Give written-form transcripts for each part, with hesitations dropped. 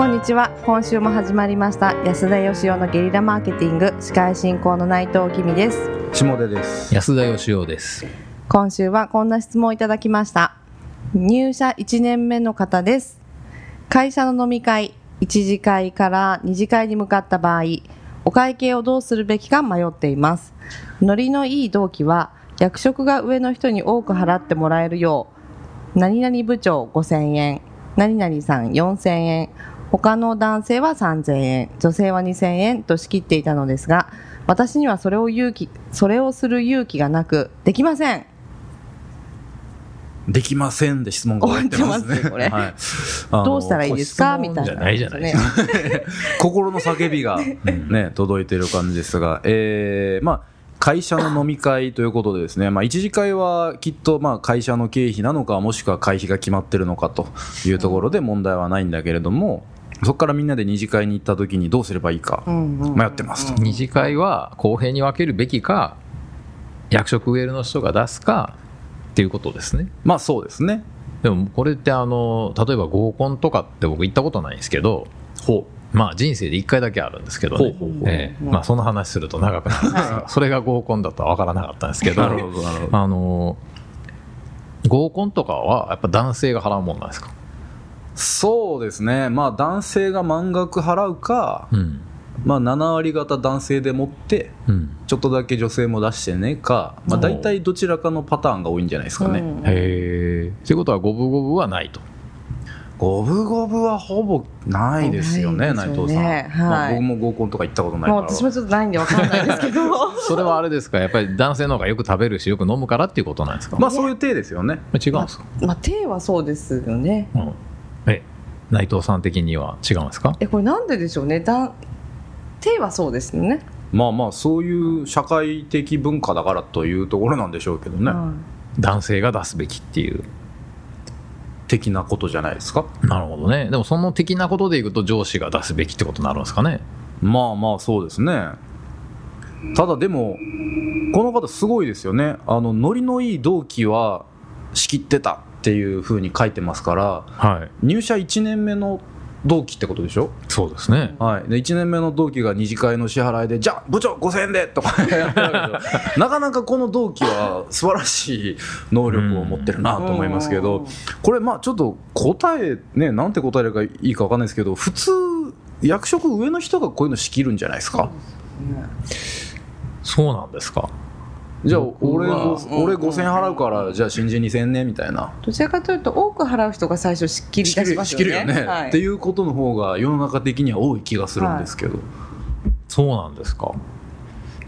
こんにちは。今週も始まりました安田義生のゲリラマーケティング、司会進行の内藤紀美です。下出です。安田義生です。今週はこんな質問をいただきました。入社1年目の方です。会社の飲み会1次会から2次会に向かった場合、お会計をどうするべきか迷っています。ノリのいい同期は役職が上の人に多く払ってもらえるよう、何々部長5000円、何々さん4000円、他の男性は3000円、女性は2000円と仕切っていたのですが、私にはそれをする勇気がなく、できませんで質問が終わってますね。これ、はい、どうしたらいいですかみたいな。じゃない心の叫びが、ね、届いている感じですが、会社の飲み会ということでですね、一次会はきっと会社の経費なのか、もしくは会費が決まってるのかというところで問題はないんだけれども、そこからみんなで二次会に行った時にどうすればいいか迷ってますと。二次会は公平に分けるべきか、役職上の人が出すかっていうことですね。そうですね。でもこれって例えば合コンとかって僕行ったことないんですけど、人生で1回だけあるんですけどね。その話すると長くなるんですが、それが合コンだとは分からなかったんですけど、合コンとかはやっぱ男性が払うもんなんですか？そうですね。男性が満額払うか、7割方男性でもって、ちょっとだけ女性も出してねか、大体どちらかのパターンが多いんじゃないですかね。へー。ということは五分五分はないと。五分五分はほぼないですよね、内藤さん。僕も合コンとか行ったことないから、私もちょっとないんで分かんないですけどそれはあれですか、やっぱり男性の方がよく食べるしよく飲むからっていうことなんですか？そういう体ですよね。違うんですか？体はそうですよね。内藤さん的には違うんですか？これなんででしょうね。体はそうですよね。そういう社会的文化だからというところなんでしょうけどね、男性が出すべきっていう的なことじゃないですか。なるほどね。でもその的なことでいくと上司が出すべきってことになるんですかね。そうですね。ただでもこの方すごいですよね。ノリのいい同期は仕切ってたっていう風に書いてますから、入社1年目の同期ってことでしょ？そうですね、で1年目の同期が二次会の支払いで、じゃあ部長5000円でとかやったわけですよなかなかこの同期は素晴らしい能力を持ってるなと思いますけど、これちょっと答えね、なんて答えればいいか分かんないですけど、普通役職上の人がこういうの仕切るんじゃないですか？そうなんですか？じゃあ俺5000円払うから、じゃあ新人2000円ねみたいな。どちらかというと多く払う人が最初しっきり出しますよね。っていうことの方が世の中的には多い気がするんですけど、そうなんですか？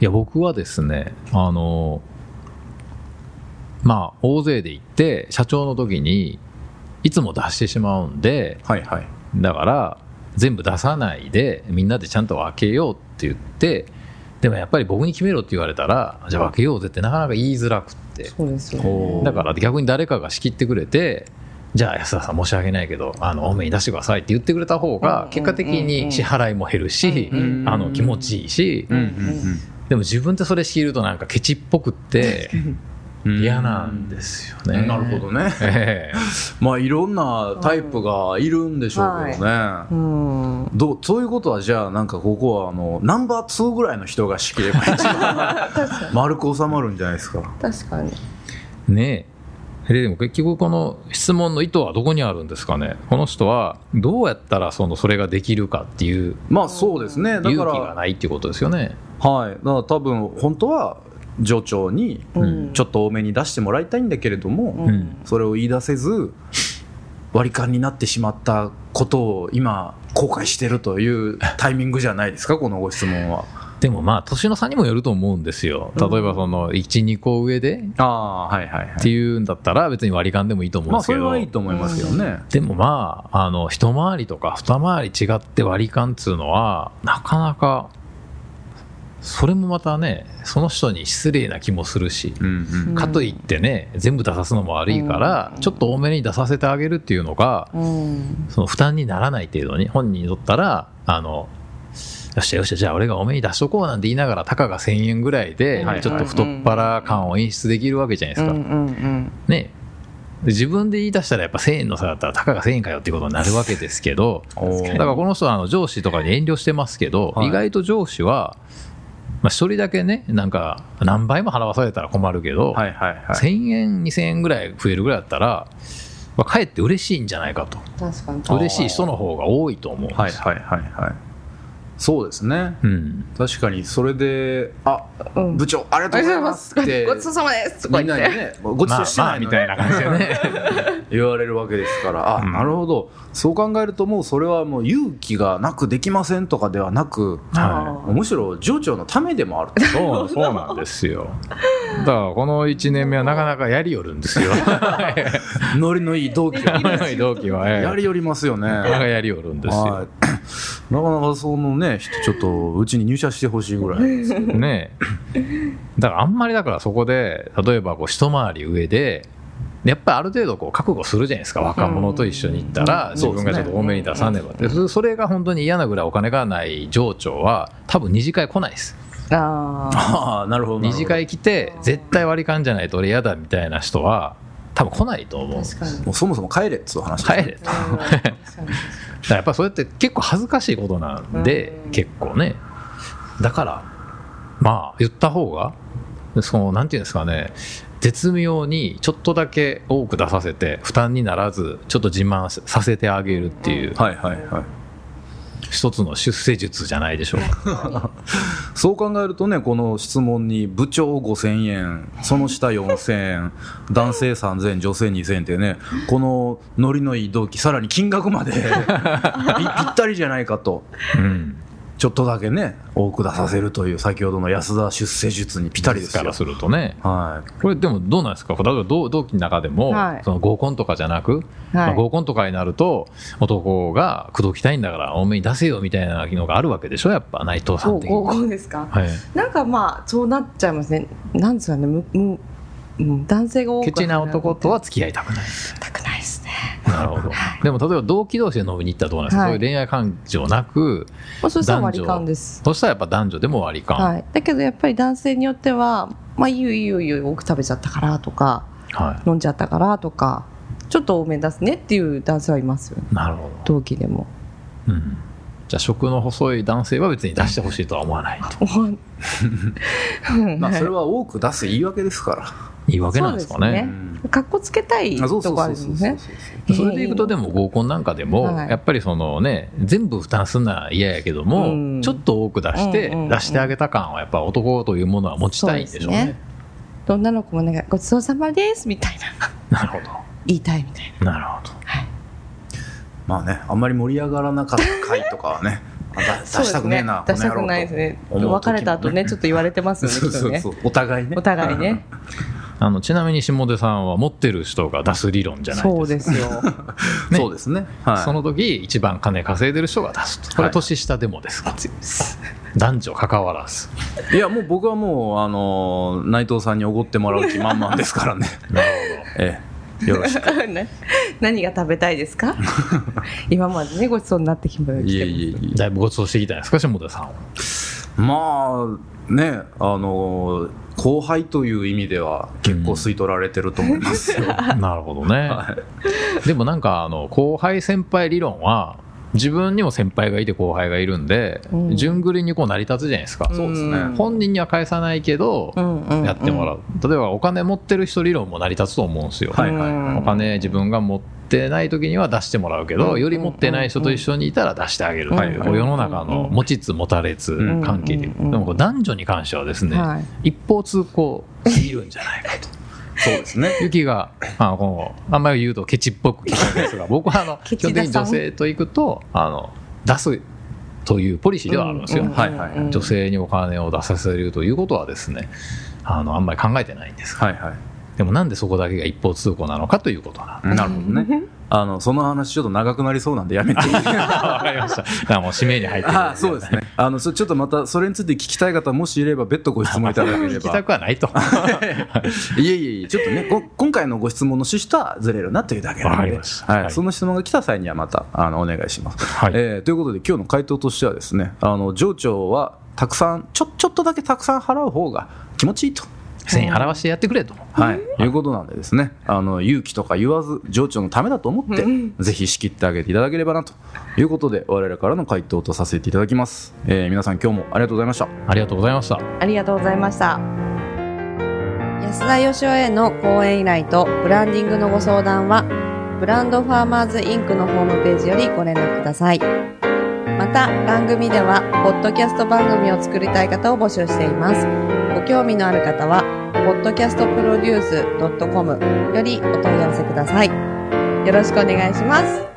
いや、僕はですね、大勢で行って社長の時にいつも出してしまうんで、だから全部出さないでみんなでちゃんと分けようって言って、でもやっぱり僕に決めろって言われたら、じゃあ分けようぜってなかなか言いづらくって。そうですよね。だから逆に誰かが仕切ってくれて、じゃあ安田さん申し訳ないけど多めに出してくださいって言ってくれた方が結果的に支払いも減るし、気持ちいいし、でも自分ってそれ仕切るとなんかケチっぽくって嫌なんですよね。なるほどね。いろんなタイプがいるんでしょうけどね。そういうことは、じゃあなんかここはナンバー2ぐらいの人が仕切れば一番丸く収まるんじゃないですか？確かにね。でも結局この質問の意図はどこにあるんですかね。この人はどうやったらそれができるかっていう、そうですね。だから勇気がないっていうことですよね。だから多分本当は上長にちょっと多めに出してもらいたいんだけれども、それを言い出せず割り勘になってしまったことを今後悔してるというタイミングじゃないですか、このご質問は。でも年の差にもよると思うんですよ。例えば1、2個上でっていうんだったら別に割り勘でもいいと思うんですけど、それはいいと思いますけどね。でも一回りとか二回り違って割り勘っていうのはなかなか、それもまたね、その人に失礼な気もするし、かといってね、全部出さすのも悪いから、ちょっと多めに出させてあげるっていうのが、その負担にならない程度に、本人にとったらよっしゃよっしゃ、じゃあ俺が多めに出しとこうなんて言いながら、たかが1000円ぐらいでちょっと太っ腹感を演出できるわけじゃないですかね。自分で言い出したらやっぱ1000円の差だったらたかが1000円かよっていうことになるわけですけどだからこの人は上司とかに遠慮してますけど、はい、意外と上司はまあ、1人だけねなんか何倍も払わされたら困るけど、はいはいはい、1000円2000円ぐらい増えるぐらいだったら、まあ、かえって嬉しいんじゃないかと。確かに嬉しい人の方が多いと思うんです。はいはいはいはい、そうですね、うん、確かにそれであ、うん、部長ありがとうございますってごちそうさまですみんなにねごちそうしてないみたいな感じでね言われるわけですからあ、うん、なるほどそう考えるともうそれはもう勇気がなくできませんとかではなく、はい、むしろ上長のためでもあるとそうなんですよだからこの1年目はなかなかやりよるんですよノリのいい同期はやりよりますよねなかなかやりよるんですよ、はい、なかなかそのねちょっとうちに入社してほしいぐらいですけどねだからあんまりだからそこで例えばこう一回り上でやっぱりある程度こう覚悟するじゃないですか若者と一緒に行ったら自分がちょっと多めに出さねばってそれが本当に嫌なぐらいお金がない上長は多分二次会来ないです。ああなるほど二次会来て絶対割り勘じゃないと俺嫌だみたいな人は多分来ないと思う。確かにもうそもそも帰れっつう話だ、ね、帰れとだからやっぱそれって結構恥ずかしいことなんで結構ねだからまあ言った方がそのなんていうんですかね絶妙にちょっとだけ多く出させて負担にならずちょっと自慢させてあげるっていう、はいはいはい、一つの出世術じゃないでしょうかそう考えるとねこの質問に部長5000円その下4000円男性3000円女性2000円ってねこのノリのいい動機さらに金額までぴったりじゃないかと、うんちょっとだけね多く出させるという先ほどの安田出世術にぴったりですよからするとね、はい、これでもどうなんですか例えば同期の中でも、はい、その合コンとかじゃなく、はいまあ、合コンとかになると男が口説きたいんだから多めに出せよみたいなのがあるわけでしょやっぱ内藤さん的に合コンですか、はい、なんかまあそうなっちゃいますねなんですかね男性が多くケチな男とは付き合いたくないですね。なるほど、はい、でも例えば同期同士で飲みに行ったらどうなんですか、はい、そういう恋愛感情なく、まあ、そしたら割り勘です。そしたらやっぱ男女でも割り勘、はい、だけどやっぱり男性によってはまあいいよいいよいいよ多く食べちゃったからとか、はい、飲んじゃったからとかちょっと多め出すねっていう男性はいますよね。なるほど同期でも、うん、じゃあ食の細い男性は別に出してほしいとは思わないとまあそれは多く出す言い訳ですからいいわけなんですかね。かっこつけたいとこあるんですね。それでいくとでも合コンなんかでもやっぱりそのね全部負担すんな嫌やけども、うん、ちょっと多く出してあげた感はやっぱ男というものは持ちたいんでしょうね。女の子もなんかごちそうさまですみたいな。なるほど。言いたいみたいな。なるほど。はい、まあねあんまり盛り上がらなかった回とかはね。出したくねえな、出したくないですね。別れた後ねちょっと言われてますよね。そうお互いね。お互いね。ちなみに下出さんは持ってる人が出す理論じゃないですか。そうですよ、ね、そうですね、はい、その時一番金稼いでる人が出すと。これ年下でもですか、はい、男女関わらずいやもう僕はもう内藤さんにおごってもらう気満々ですからねなるほど、ええ、よろしく何が食べたいですか今までねごちそうになってきました。いえだいぶごちそうしてきたんですか下出さん。まあね後輩という意味では結構吸い取られてると思いますよ、うん、なるほどね、はい、でもなんか後輩先輩理論は自分にも先輩がいて後輩がいるんで、うん、順繰りにこう成り立つじゃないですか、うん、そうですね、本人には返さないけど、うん、やってもらう、うん、例えばお金持ってる人理論も成り立つと思うんですよ、はいはい、お金自分が持ってない時には出してもらうけど、うん、より持ってない人と一緒にいたら出してあげるという、うん、こう世の中の持ちつ持たれつ関係で、うん、でもこう男女に関してはですね、はい、一方通行すぎるんじゃないかとそうですね。ユキがあんまり言うとケチっぽく聞こえるんですが僕は基本的に女性と行くと出すというポリシーではあるんですよ、うんうんはいはいはい、女性にお金を出させるということはですねあんまり考えてないんです、はいはい、でもなんでそこだけが一方通行なのかということなんです。なるほどねその話ちょっと長くなりそうなんでやめてわかりました。もう締めに入ってるんであそうですねちょっとまたそれについて聞きたい方もしいれば別途ご質問いただければ聞きたくはないといえちょっとね今回のご質問の趣旨とはずれるなというだけなのでわかりました、はいはい、その質問が来た際にはまたお願いします、はいということで今日の回答としてはですね上長はたくさんちょっとだけたくさん払う方が気持ちいいと戦意表してやってくれと、はい、いうことなんでですね、勇気とか言わず情緒のためだと思って、ぜひ仕切ってあげていただければなということで、我々からの回答とさせていただきます、皆さん今日もありがとうございました。ありがとうございました。ありがとうございました。安田義雄への講演依頼とブランディングのご相談はブランドファーマーズインクのホームページよりご連絡ください。また番組ではポッドキャスト番組を作りたい方を募集しています。ご興味のある方は podcastproduce.com よりお問い合わせください。よろしくお願いします。